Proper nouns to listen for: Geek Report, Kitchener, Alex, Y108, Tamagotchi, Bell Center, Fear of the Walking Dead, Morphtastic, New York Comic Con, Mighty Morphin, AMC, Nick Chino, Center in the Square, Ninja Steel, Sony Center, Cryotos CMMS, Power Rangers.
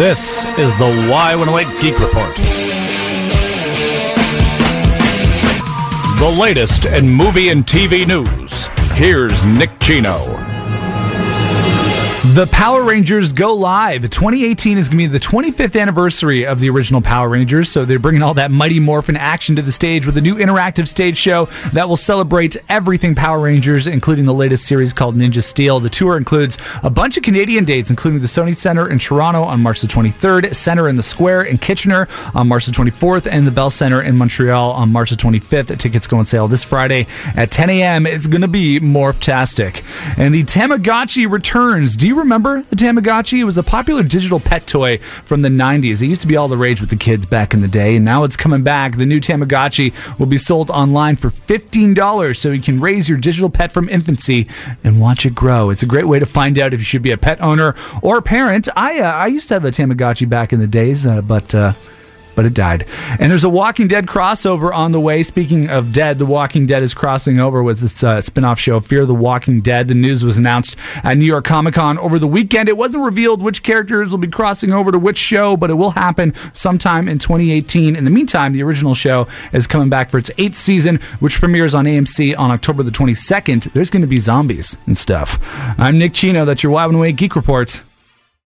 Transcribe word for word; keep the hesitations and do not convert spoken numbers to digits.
This is the Y one oh eight Geek Report. The latest in movie and T V news. Here's Nick Chino. The Power Rangers go live. twenty eighteen is going to be the twenty-fifth anniversary of the original Power Rangers, so they're bringing all that Mighty Morphin action to the stage with a new interactive stage show that will celebrate everything Power Rangers, including the latest series called Ninja Steel. The tour includes a bunch of Canadian dates, including the Sony Center in Toronto on March the twenty-third, Center in the Square in Kitchener on March the twenty-fourth, and the Bell Center in Montreal on March the twenty-fifth. Tickets go on sale this Friday at ten a.m. It's going to be Morphtastic. And the Tamagotchi returns. Do you remember the Tamagotchi? It was a popular digital pet toy from the nineties. It used to be all the rage with the kids back in the day, and now it's coming back. The new Tamagotchi will be sold online for fifteen dollars, so you can raise your digital pet from infancy and watch it grow. It's a great way to find out if you should be a pet owner or a parent. I uh, I used to have a Tamagotchi back in the days, uh, but... Uh but it died. And there's a Walking Dead crossover on the way. Speaking of dead, The Walking Dead is crossing over with its uh, spin-off show, Fear of the Walking Dead. The news was announced at New York Comic Con over the weekend. It wasn't revealed which characters will be crossing over to which show, but it will happen sometime in twenty eighteen. In the meantime, the original show is coming back for its eighth season, which premieres on A M C on October the twenty-second. There's going to be zombies and stuff. I'm Nick Chino. That's your Y one oh eight Geek Report.